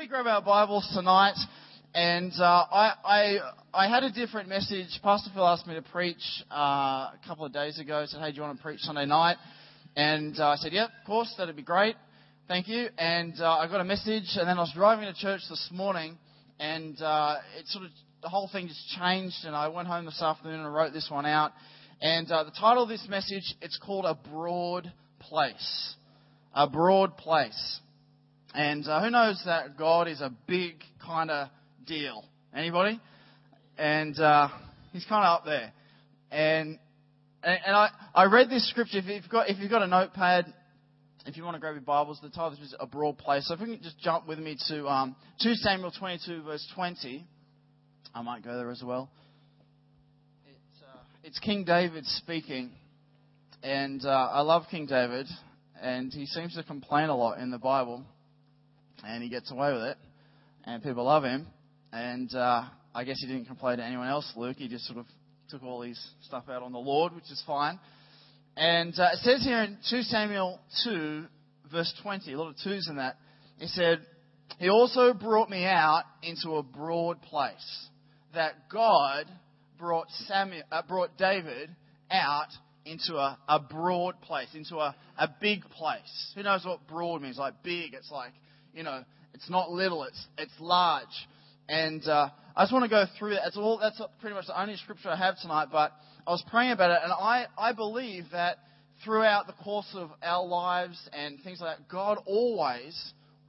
We grab our Bibles tonight, and I had a different message. Pastor Phil asked me to preach a couple of days ago. He said, hey, do you want to preach Sunday night? And I said, yep, of course, that'd be great. Thank you. And I got a message, and then I was driving to church this morning, and it sort of, the whole thing just changed, and I went home this afternoon and wrote this one out. And the title of this message, it's called A Broad Place. A Broad Place. And who knows that God is a big kind of deal? Anybody? And he's kind of up there. And I read this scripture. If you've got a notepad, if you want to grab your Bibles, the title is A Broad Place. So if we can just jump with me to 2 Samuel 22 verse 20. I might go there as well. It's King David speaking. And I love King David. And he seems to complain a lot in the Bible. And he gets away with it. And people love him. And I guess he didn't complain to anyone else, Luke. He just sort of took all his stuff out on the Lord, which is fine. And it says here in 2 Samuel 2, verse 20, a lot of twos in that. He said, he also brought me out into a broad place. That God brought David out into a broad place, into a big place. Who knows what broad means? Like big, it's like, you know, it's not little, it's large. And I just want to go through that. That's pretty much the only scripture I have tonight, but I was praying about it, and I believe that throughout the course of our lives and things like that, God always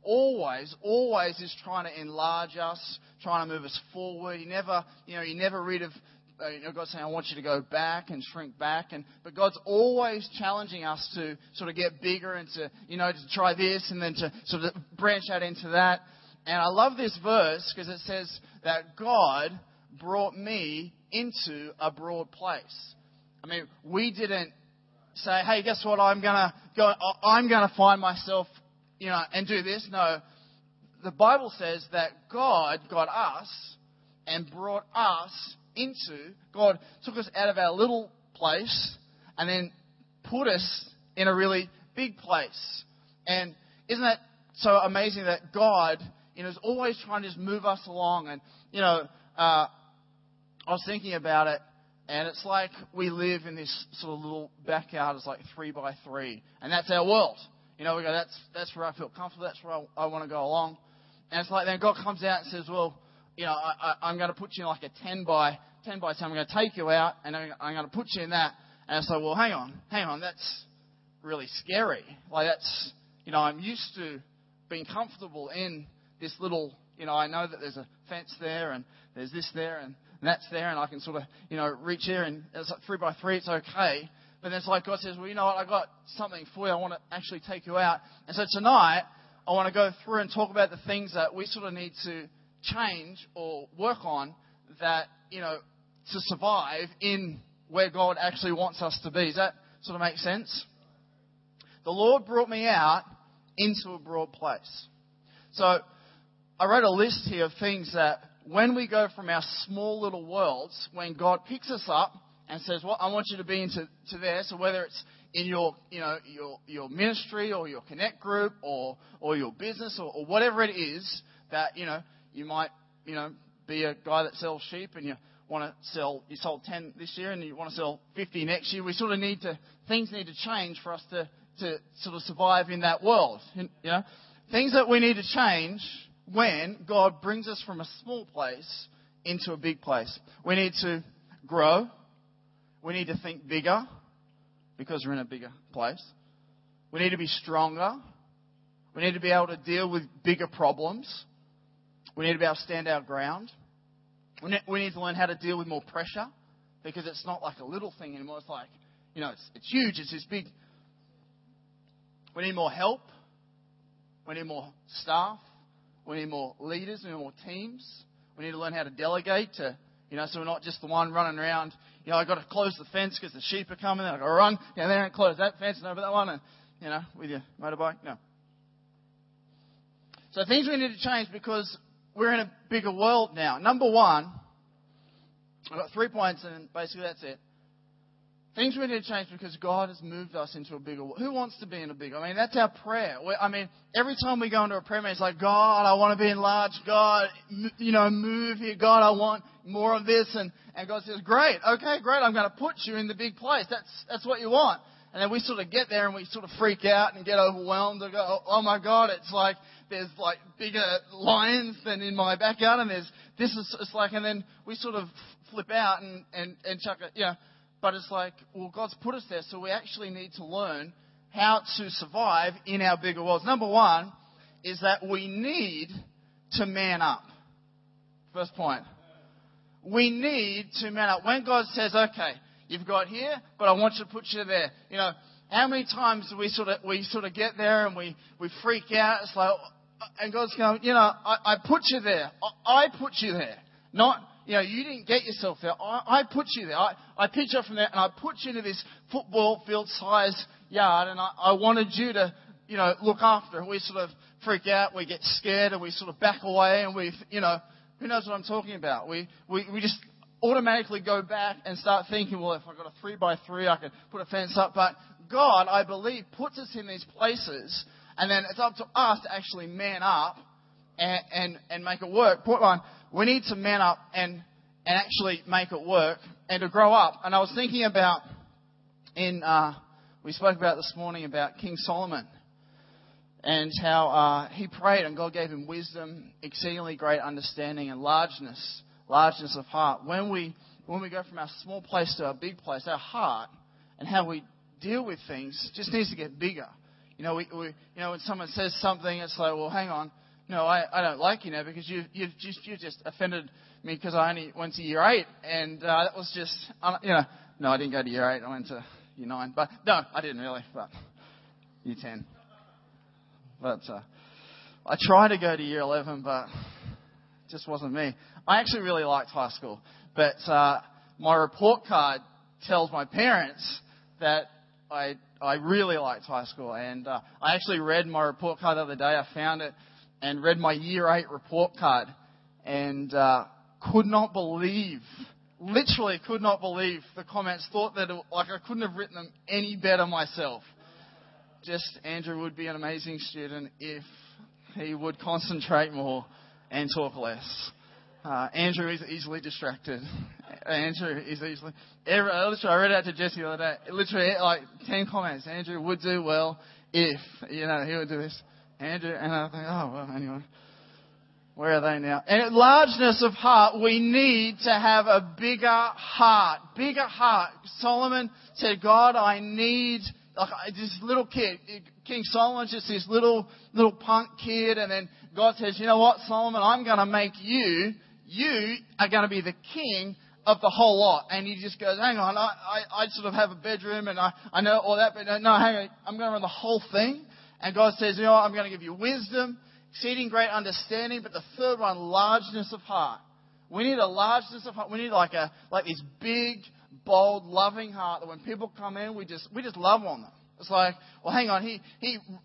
is trying to enlarge us, trying to move us forward. You never read of God saying, I want you to go back and shrink back. But God's always challenging us to sort of get bigger and to, to try this and then to sort of branch out into that. And I love this verse because it says that God brought me into a broad place. I mean, we didn't say, hey, guess what? I'm going to find myself, and do this. No, the Bible says that God got us and brought us into, God took us out of our little place and then put us in a really big place. And isn't that so amazing that God, is always trying to just move us along? And, I was thinking about it, and it's like we live in this sort of little backyard. It's like 3x3, and that's our world. We go, that's where I feel comfortable. That's where I want to go along. And it's like then God comes out and says, well, I'm going to put you in like a 10 by 10. I'm going to take you out and I'm going to put you in that. And I say, well, hang on. That's really scary. Like that's, I'm used to being comfortable in this little, I know that there's a fence there and there's this there and that's there. And I can sort of, reach here and it's like 3x3. It's okay. But then it's like God says, well, you know what? I got something for you. I want to actually take you out. And so tonight I want to go through and talk about the things that we sort of need to change or work on that, to survive in where God actually wants us to be. Does that sort of make sense? The Lord brought me out into a broad place. So I wrote a list here of things that when we go from our small little worlds, when God picks us up and says, well, I want you to be into there. So whether it's in your ministry or your connect group or your business or whatever it is that, you might, be a guy that sells sheep and you sold 10 this year and you want to sell 50 next year. We sort of things need to change for us to sort of survive in that world. Things that we need to change when God brings us from a small place into a big place. We need to grow. We need to think bigger because we're in a bigger place. We need to be stronger. We need to be able to deal with bigger problems. We need to be able to stand our ground. We need to learn how to deal with more pressure because it's not like a little thing anymore. It's like, it's huge. It's this big. We need more help. We need more staff. We need more leaders. We need more teams. We need to learn how to delegate to, so we're not just the one running around. I've got to close the fence because the sheep are coming. I've got to run there and close that fence and over that one and, with your motorbike. No. So things we need to change because we're in a bigger world now. Number one, I've got 3 points and basically that's it. Things we need to change because God has moved us into a bigger world. Who wants to be in a bigger world? I mean, that's our prayer. Every time we go into a prayer meeting, it's like, God, I want to be enlarged. God, move here. God, I want more of this. And God says, great. I'm going to put you in the big place. That's what you want. And then we sort of get there and we sort of freak out and get overwhelmed and go, oh my God, it's like there's like bigger lions than in my backyard. And and then we sort of flip out and chuck it, But it's like, well, God's put us there, so we actually need to learn how to survive in our bigger worlds. Number one is that we need to man up. First point. We need to man up. When God says, okay, you've got here, but I want you to put you there. How many times do we sort of get there and we freak out? It's like, and God's going, I put you there. I put you there. Not... you didn't get yourself there. I put you there. I picked you up from there and I put you into this football field size yard and I wanted you to, look after it. We sort of freak out, we get scared and we sort of back away and we, who knows what I'm talking about? We just automatically go back and start thinking, well, if I got a 3x3, I could put a fence up. But God, I believe, puts us in these places and then it's up to us to actually man up and make it work. Point one. We need to man up and actually make it work and to grow up. And I was thinking about, we spoke about this morning about King Solomon and how he prayed and God gave him wisdom, exceedingly great understanding and largeness of heart. When we go from our small place to our big place, our heart and how we deal with things just needs to get bigger. When someone says something, it's like, well, hang on. No, I don't like you now because you just offended me because I only went to year 8 and that was just, no, I didn't go to year 8, I went to year 9, but no, I didn't really, but year 10. But I tried to go to year 11, but it just wasn't me. I actually really liked high school, but my report card tells my parents that I really liked high school and I actually read my report card the other day, I found it. And read my year 8 report card and could not believe the comments. Thought that I couldn't have written them any better myself. Just Andrew would be an amazing student if he would concentrate more and talk less. Andrew is easily distracted. I read out to Jesse the other day. Literally like 10 comments. Andrew would do well if he would do this. Andrew, and I think, oh, well, anyway, where are they now? And largeness of heart, we need to have a bigger heart. Solomon said, God, I need, this little kid, King Solomon's just this little punk kid. And then God says, you know what, Solomon, I'm going to make you are going to be the king of the whole lot. And he just goes, hang on, I sort of have a bedroom and I know all that, but no, hang on, I'm going to run the whole thing. And God says, you know what, I'm going to give you wisdom, exceeding great understanding. But the third one, largeness of heart. We need a largeness of heart. We need like this big, bold, loving heart that when people come in, we just love on them. It's like, well, hang on, he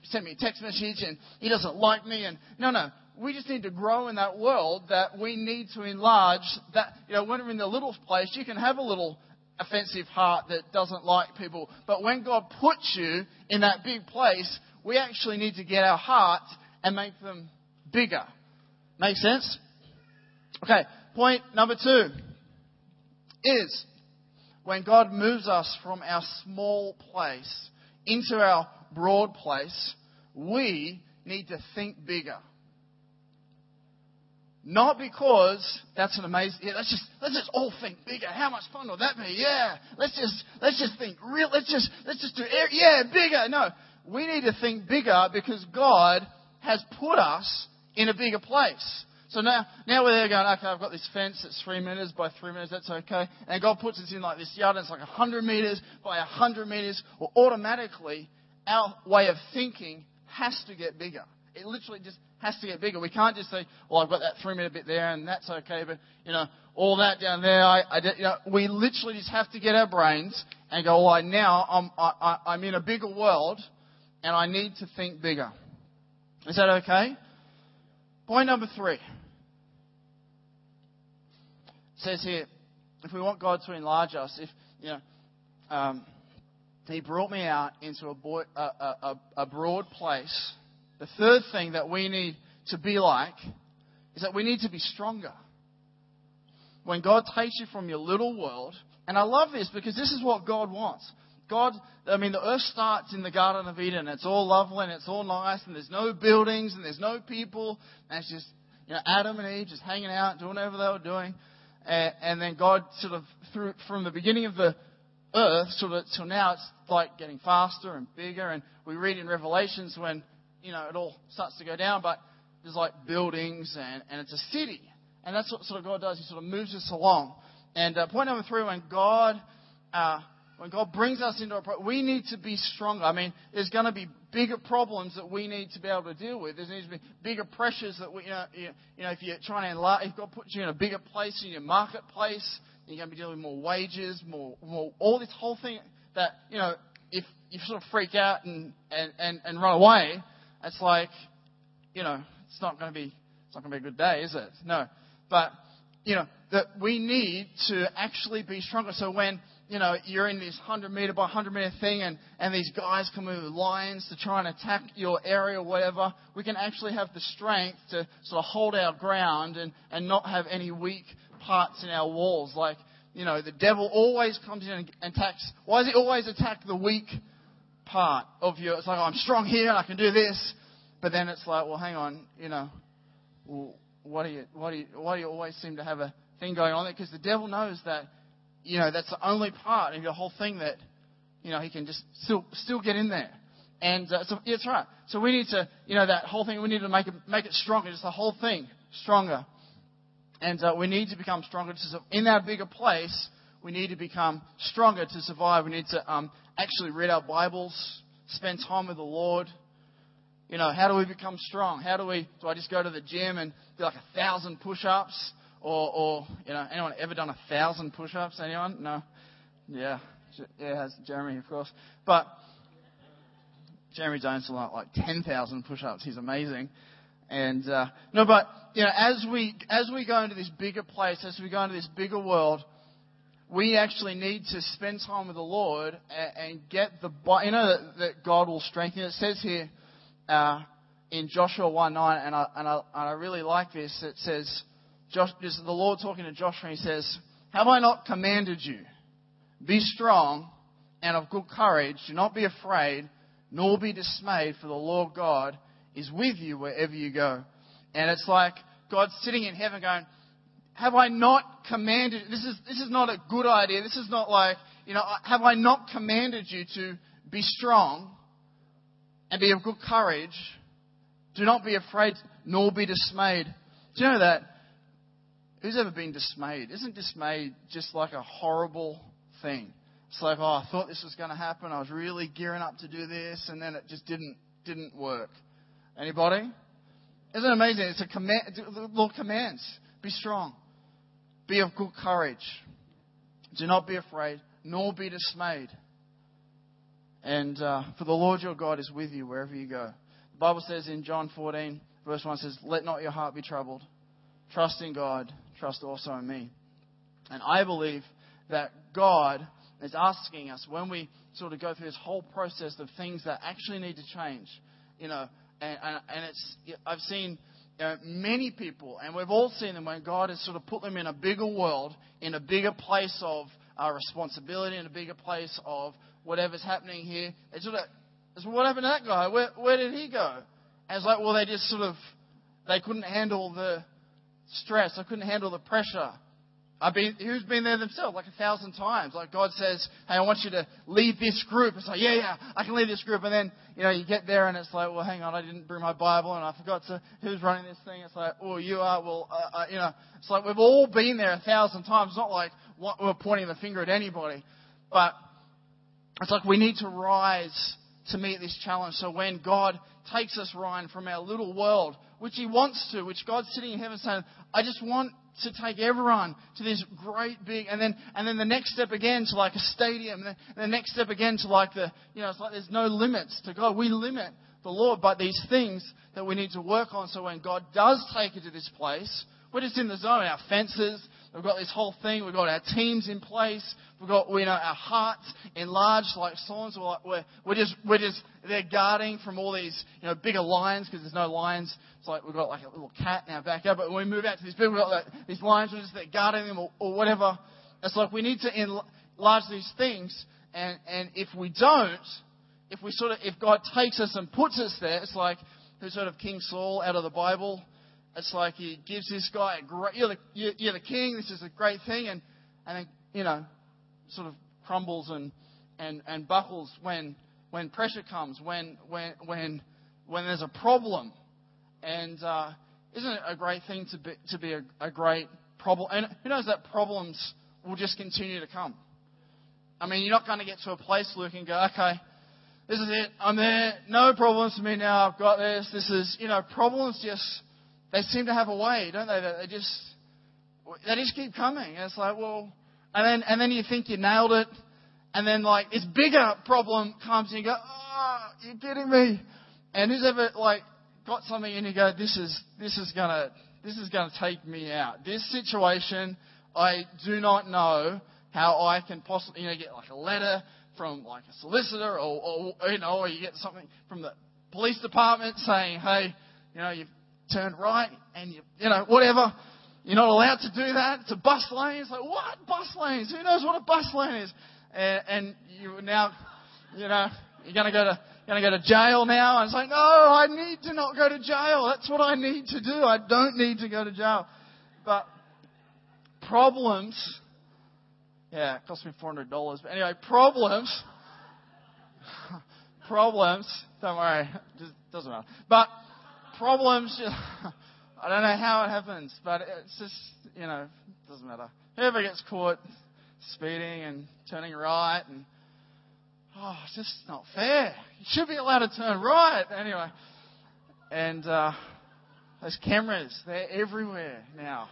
sent me a text message and he doesn't like me. And no, we just need to grow in that world that we need to enlarge. That when we're in the little place, you can have a little offensive heart that doesn't like people. But when God puts you in that big place, we actually need to get our hearts and make them bigger. Make sense? Okay, point number 2 is when God moves us from our small place into our broad place, we need to think bigger. Not because that's an amazing... Yeah, let's just all think bigger. How much fun will that be? Yeah, let's just think real. Let's just do... Yeah, bigger. No. We need to think bigger because God has put us in a bigger place. So now we're there going, okay, I've got this fence that's 3 meters by 3 meters, that's okay. And God puts us in like this yard, and it's like 100 meters by 100 meters. Well, automatically, our way of thinking has to get bigger. It literally just has to get bigger. We can't just say, well, I've got that 3 meter bit there, and that's okay, but, all that down there, we literally just have to get our brains and go, well, now I'm in a bigger world, and I need to think bigger. Is that okay? Point number 3. It says here, if we want God to enlarge us, if He brought me out into a broad place. The third thing that we need to be like is that we need to be stronger. When God takes you from your little world, and I love this because this is what God wants. The earth starts in the Garden of Eden. It's all lovely and it's all nice and there's no buildings and there's no people. And it's just, Adam and Eve just hanging out, doing whatever they were doing. And then God sort of, from the beginning of the earth sort of till now, it's like getting faster and bigger. And we read in Revelations when, it all starts to go down, but there's like buildings and it's a city. And that's what sort of God does. He sort of moves us along. And point number three, when God brings us into a problem, we need to be stronger. There's going to be bigger problems that we need to be able to deal with. There needs to be bigger pressures that we, if you're trying to enlarge, if God puts you in a bigger place, in your marketplace, you're going to be dealing with more wages, more, all this whole thing that, if you sort of freak out and run away, it's like, it's not going to be a good day, is it? No. But, that we need to actually be stronger. So when, you're in this 100-meter by 100-meter thing and these guys come in with lions to try and attack your area or whatever, we can actually have the strength to sort of hold our ground and not have any weak parts in our walls. Like, the devil always comes in and attacks. Why does he always attack the weak part of your... It's like, I'm strong here and I can do this. But then it's like, well, hang on, why do you always seem to have a thing going on there? Because the devil knows that, that's the only part of your whole thing that, he can just still get in there. And it's right. So we need to, that whole thing, we need to make it stronger. Just the whole thing stronger. And we need to become stronger. In that bigger place, we need to become stronger to survive. We need to actually read our Bibles, spend time with the Lord. How do we become strong? Do I just go to the gym and do like 1,000 push-ups? Or anyone ever done 1,000 push-ups? Anyone? No? Yeah, that's Jeremy, of course. But Jeremy Jones will like 10,000 push-ups. He's amazing. And as we go into this bigger place, as we go into this bigger world, we actually need to spend time with the Lord and get the that God will strengthen. It says here. In Joshua 1:9, and I really like this. It says, this is the Lord talking to Joshua. And he says, "Have I not commanded you? Be strong and of good courage. Do not be afraid, nor be dismayed, for the Lord God is with you wherever you go." And it's like God's sitting in heaven, going, "Have I not commanded? This is not a good idea. This is not like have I not commanded you to be strong? And be of good courage. Do not be afraid, nor be dismayed." Do you know that? Who's ever been dismayed? Isn't dismayed just like a horrible thing? It's like, I thought this was going to happen. I was really gearing up to do this, and then it just didn't work. Anybody? Isn't it amazing? It's a command. The Lord commands: be strong, be of good courage, do not be afraid, nor be dismayed. And for the Lord your God is with you wherever you go. The Bible says in John 14, verse 1, says, "Let not your heart be troubled. Trust in God. Trust also in me." And I believe that God is asking us when we sort of go through this whole process of things that actually need to change. I've seen many people, and we've all seen them when God has sort of put them in a bigger world, in a bigger place of our responsibility, in a bigger place of whatever's happening here. It's what happened to that guy? Where did he go? And it's like, well, they couldn't handle the stress. They couldn't handle the pressure. Who's been there themselves? Like 1,000 times. Like God says, "Hey, I want you to lead this group." It's like, yeah, I can lead this group. And then, you get there and it's like, well, hang on, I didn't bring my Bible and I forgot who's running this thing. It's like, oh, you are. Well, it's like we've all been there 1,000 times. It's not like we're pointing the finger at anybody. But it's like we need to rise to meet this challenge. So when God takes us, Ryan, from our little world, which he wants to, which God's sitting in heaven saying, "I just want to take everyone to this great big," and then the next step again to like a stadium, and the next step again to like the, it's like there's no limits to God. We limit the Lord by these things that we need to work on. So when God does take you to this place, We're just in the zone. Our fences, we've got this whole thing. We've got our teams in place. We've got, our hearts enlarged like swans. We're just they're guarding from all these, bigger lions, because there's no lions. It's like we've got like a little cat in our backyard. But when we move out to these people, we've got like these lions. We're just they're guarding them or whatever. It's like we need to enlarge these things. And if we don't, if God takes us and puts us there, it's like who's sort of King Saul out of the Bible. It's like he gives this guy a great, you're the king, this is a great thing, and then, sort of crumbles and buckles when pressure comes, when there's a problem. And isn't it a great thing to be a great problem? And who knows that problems will just continue to come. I mean, you're not going to get to a place, Luke, and go, okay, this is it, I'm there, no problems for me now, I've got this. This is, problems just, they seem to have a way, don't they? They just keep coming. And it's like, well, and then you think you nailed it, and then like this bigger problem comes and you go, oh, you're kidding me. And who's ever like got something and you go, this is gonna take me out. This situation, I do not know how I can possibly, get like a letter from like a solicitor or you get something from the police department saying, hey, you've turned right and you whatever. You're not allowed to do that. It's a bus lane. It's like, what? Bus lanes? Who knows what a bus lane is? And you now, you're going to go to jail now. And it's like, no, I need to not go to jail. That's what I need to do. I don't need to go to jail. But problems... Yeah, it cost me $400. But anyway, problems, don't worry, just doesn't matter. But problems, I don't know how it happens, but it's just, it doesn't matter. Whoever gets caught speeding and turning right, and, it's just not fair. You should be allowed to turn right. Anyway, and those cameras, they're everywhere now.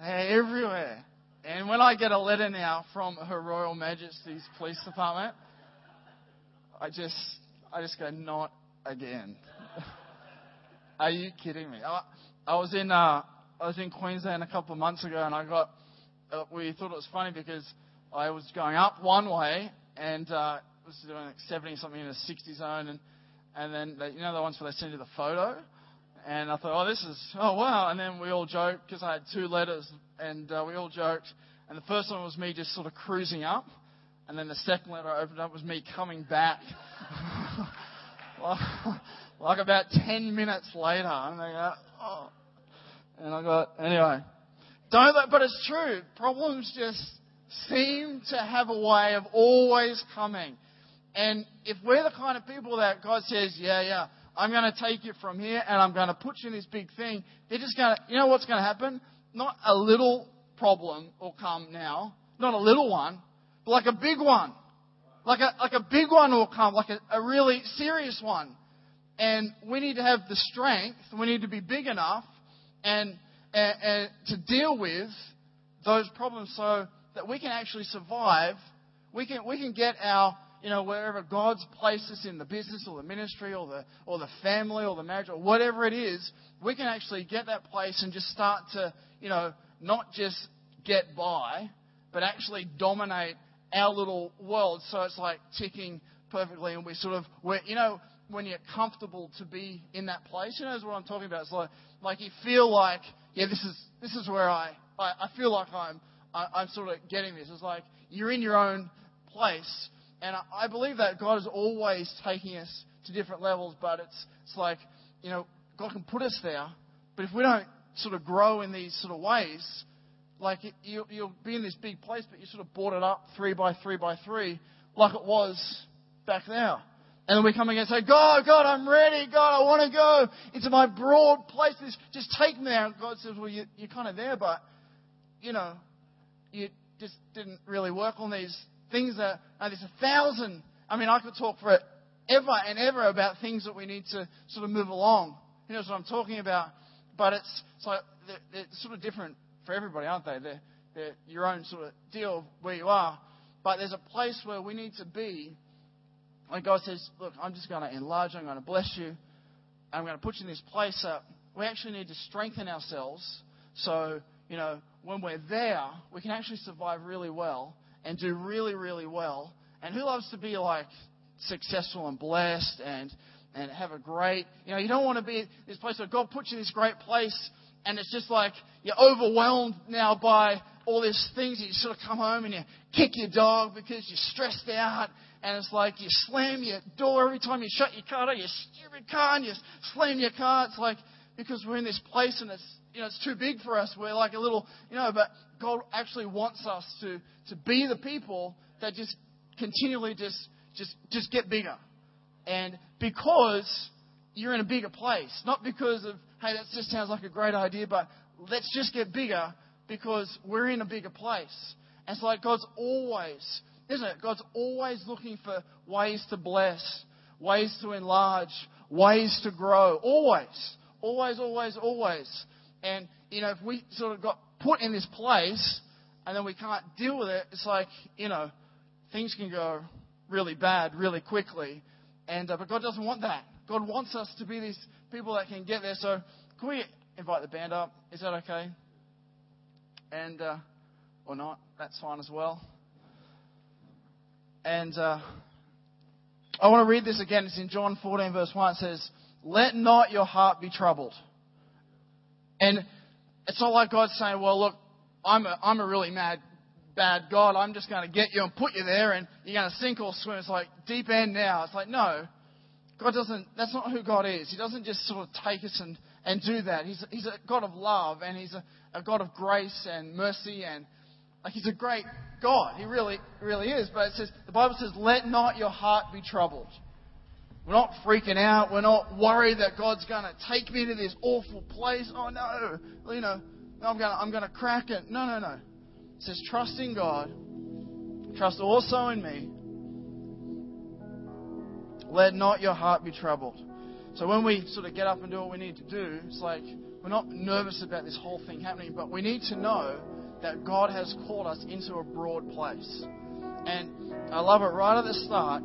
They're everywhere. And when I get a letter now from Her Royal Majesty's Police Department, I just go, not again. Are you kidding me? I was in Queensland a couple of months ago, and I got. We thought it was funny because I was going up one way and was doing like 70 something in a 60 zone, and then the ones where they send you the photo. And I thought, wow. And then we all joked, because I had two letters, and we all joked. And the first one was me just sort of cruising up. And then the second letter I opened up was me coming back. like about 10 minutes later. And I go, oh. And I got, anyway. But it's true. Problems just seem to have a way of always coming. And if we're the kind of people that God says, yeah, I'm going to take you from here and I'm going to put you in this big thing. They're just going to, what's going to happen? Not a little problem will come now, not a little one, but like a big one. Like a big one will come, like a really serious one. And we need to have the strength, we need to be big enough and to deal with those problems so that we can actually survive. We can get our... wherever God's placed us in the business or the ministry or the family or the marriage or whatever it is, we can actually get that place and just start to, not just get by, but actually dominate our little world. So it's like ticking perfectly, and we're when you're comfortable to be in that place, is what I'm talking about. It's like you feel like, yeah, this is where I feel like I'm sort of getting this. It's like you're in your own place. And I believe that God is always taking us to different levels, but it's like, God can put us there, but if we don't sort of grow in these sort of ways, like you'll be in this big place, but you sort of bought it up 3 by 3 by 3 like it was back there. And then we come again and say, God, I'm ready. God, I want to go into my broad place. Just take me there. And God says, well, you're kind of there, but, you just didn't really work on these things that, there's 1,000, I could talk for ever and ever about things that we need to sort of move along. Who knows what I'm talking about? But it's like, they're sort of different for everybody, aren't they? They're your own sort of deal where you are. But there's a place where we need to be, when God says, look, I'm just going to enlarge, I'm going to bless you, I'm going to put you in this place. We actually need to strengthen ourselves So, when we're there, we can actually survive really well and do really, really well. And who loves to be successful and blessed and have a great, you don't want to be in this place where God puts you in this great place and it's just you're overwhelmed now by all these things. You sort of come home and you kick your dog because you're stressed out, and it's you slam your door every time you shut your car door, you stupid car, and you slam your car. It's because we're in this place and it's, it's too big for us. We're like a little, but God actually wants us to be the people that just continually just get bigger. And because you're in a bigger place, not because of, hey, that just sounds like a great idea, but let's just get bigger because we're in a bigger place. And it's God's always, isn't it? God's always looking for ways to bless, ways to enlarge, ways to grow. Always. Always, always, always. And, if we sort of got put in this place and then we can't deal with it, it's things can go really bad really quickly. And but God doesn't want that. God wants us to be these people that can get there. So can we invite the band up? Is that okay? And or not? That's fine as well. And I want to read this again. It's in John 14, verse 1. It says, "Let not your heart be troubled." And it's not like God's saying, well, look, I'm a really bad God. I'm just going to get you and put you there and you're going to sink or swim. It's deep end now. It's no, God doesn't, that's not who God is. He doesn't just sort of take us and do that. He's a God of love, and he's a God of grace and mercy, and he's a great God. He really, really is. But it says, the Bible says, let not your heart be troubled. We're not freaking out. We're not worried that God's going to take me to this awful place. Oh, no. I'm going to crack it. No. It says, trust in God. Trust also in me. Let not your heart be troubled. So when we sort of get up and do what we need to do, it's we're not nervous about this whole thing happening, but we need to know that God has called us into a broad place. And I love it right at the start.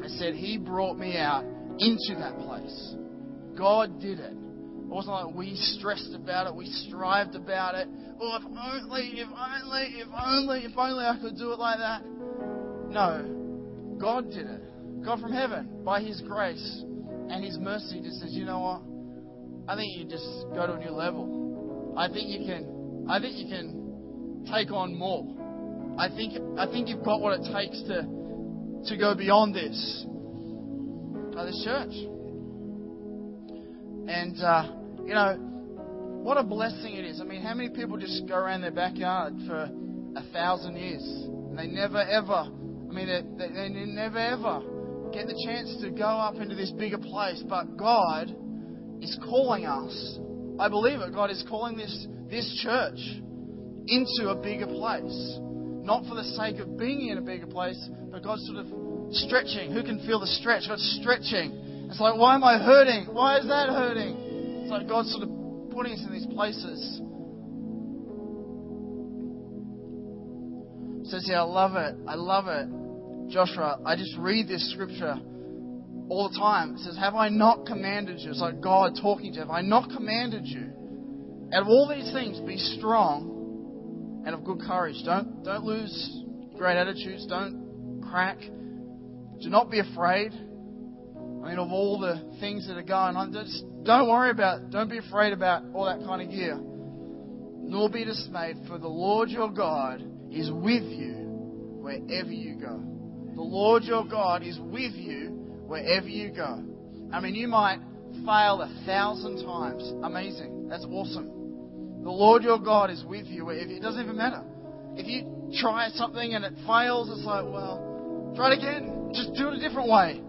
I said, he brought me out into that place. God did it. It wasn't we stressed about it. We strived about it. Oh, if only I could do it like that. No, God did it. God from heaven, by his grace and his mercy, just says, you know what? I think you just go to a new level. I think you can take on more. I think you've got what it takes to go beyond this, this church. And, what a blessing it is. I mean, how many people just go around their backyard for 1,000 years? And they never, ever, they never, ever get the chance to go up into this bigger place. But God is calling us. I believe it. God is calling this church into a bigger place. Not for the sake of being in a bigger place, but God's sort of stretching. Who can feel the stretch? God's stretching. It's why am I hurting? Why is that hurting? It's God's sort of putting us in these places. It says here, I love it. Joshua, I just read this scripture all the time. It says, have I not commanded you? It's God talking to you. Have I not commanded you? Out of all these things, be strong and of good courage. Don't lose great attitudes. Don't crack. Do not be afraid. Of all the things that are going on, just don't worry about it. Don't be afraid about all that kind of gear. Nor be dismayed, for the Lord your God is with you wherever you go. The Lord your God is with you wherever you go. You might fail 1,000 times. Amazing. That's awesome. The Lord your God is with you. It doesn't even matter. If you try something and it fails, it's well, try it again. Just do it a different way.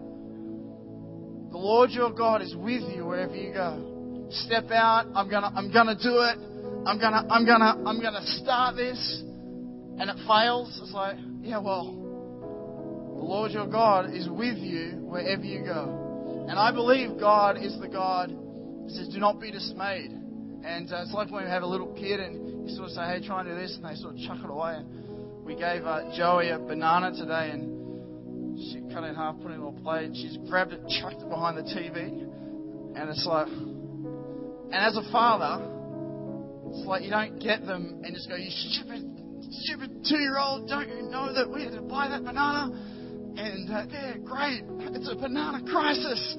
The Lord your God is with you wherever you go. Step out. I'm gonna do it. I'm gonna start this. And it fails. It's the Lord your God is with you wherever you go. And I believe God is the God that says, do not be dismayed. And it's when we have a little kid and you sort of say, hey, try and do this. And they sort of chuck it away. And we gave Joey a banana today, and she cut it in half, put it in a plate. And she's grabbed it, chucked it behind the TV. And it's and as a father, It's like you don't get them and just go, you stupid 2-year-old, don't you know that we had to buy that banana? And yeah, great, it's a banana crisis.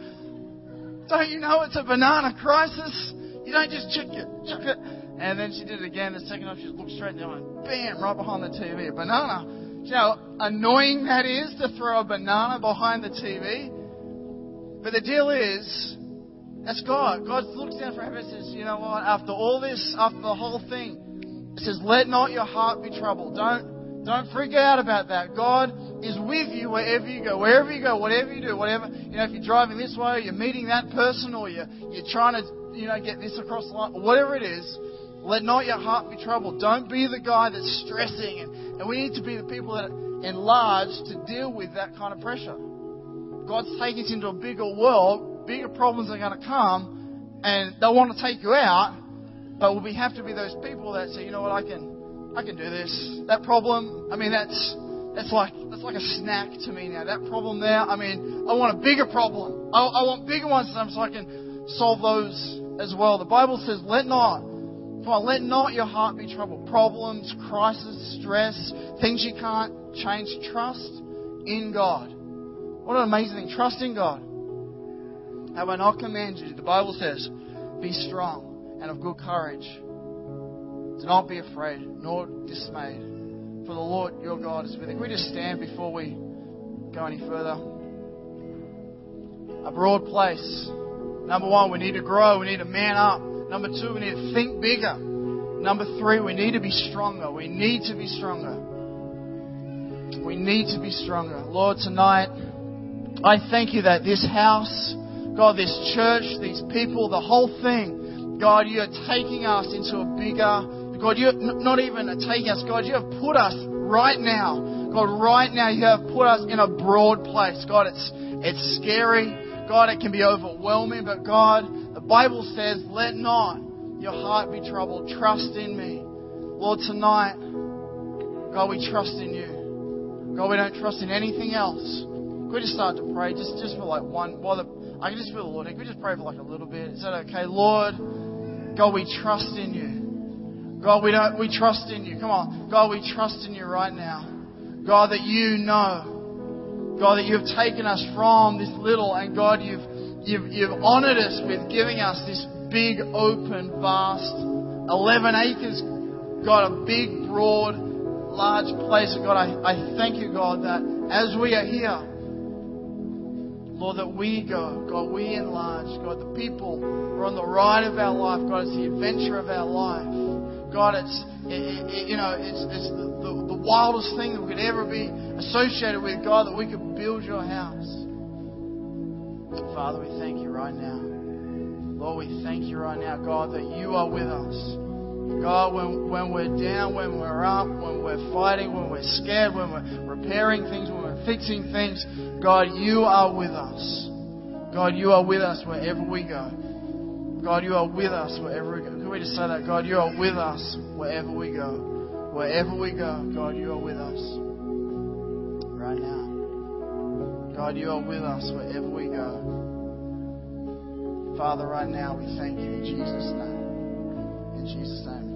Don't you know it's a banana crisis? You don't just chuck it. And then she did it again. The second time she looked straight in the eye and bam, right behind the TV, a banana. Do you know how annoying that is to throw a banana behind the TV? But the deal is, that's God. God looks down from heaven and says, you know what, after all this, after the whole thing, it says, let not your heart be troubled. Don't freak out about that. God is with you wherever you go, whatever you do, whatever. You know, if you're driving this way, or you're meeting that person, or you're trying to, you know, get this across the line, whatever it is, let not your heart be troubled. Don't be the guy that's stressing. And we need to be the people that are enlarged to deal with that kind of pressure. God's taking us into a bigger world. Bigger problems are going to come, and they'll want to take you out, but we have to be those people that say, you know what, I can do this. That problem, I mean, that's like a snack to me now. That problem there, I mean, I want a bigger problem. I want bigger ones so I can solve those as well. The Bible says, let not your heart be troubled. Problems, crisis, stress, things you can't change. Trust in God. What an amazing thing, trust in God. Have I not commanded you? The Bible says, be strong and of good courage. Do not be afraid nor dismayed, for the Lord your God is with you. Can we just stand before we go any further? A broad place. Number one, we need to grow. We need to man up. Number two, we need to think bigger. Number three, we need to be stronger. We need to be stronger. We need to be stronger. Lord, tonight, I thank you that this house, God, this church, these people, the whole thing, God, you are taking us into a bigger, God, you're not even taking us, God, you have put us right now. God, right now you have put us in a broad place. God, it's scary. God, it can be overwhelming. But God, the Bible says, let not your heart be troubled. Trust in me. Lord, tonight, God, we trust in you. God, we don't trust in anything else. Can we just start to pray? Just for like one, I can just feel the Lord. Can we just pray for like a little bit? Is that okay? Lord, God, we trust in you. God, we trust in you. Come on. God, we trust in you right now. God, that you know. God, that you've taken us from this little, and God, you've honored us with giving us this big, open, vast, 11 acres. God, a big, broad, large place. God, I thank you, God, that as we are here, Lord, that we go. God, we enlarge. God, the people are on the ride of our life. God, it's the adventure of our life. God, it's the wildest thing that we could ever be associated with. God, that we could build your house. Father, we thank you right now. Lord, we thank you right now, God, that you are with us. God, when we're down, when we're up, when we're fighting, when we're scared, when we're repairing things, when we're fixing things, God, you are with us. God, you are with us wherever we go. God, you are with us wherever we go. Can we just say that? God, you are with us wherever we go. Wherever we go, God, you are with us. Right now. God, you are with us wherever we go. Father, right now, we thank you in Jesus' name. In Jesus' name.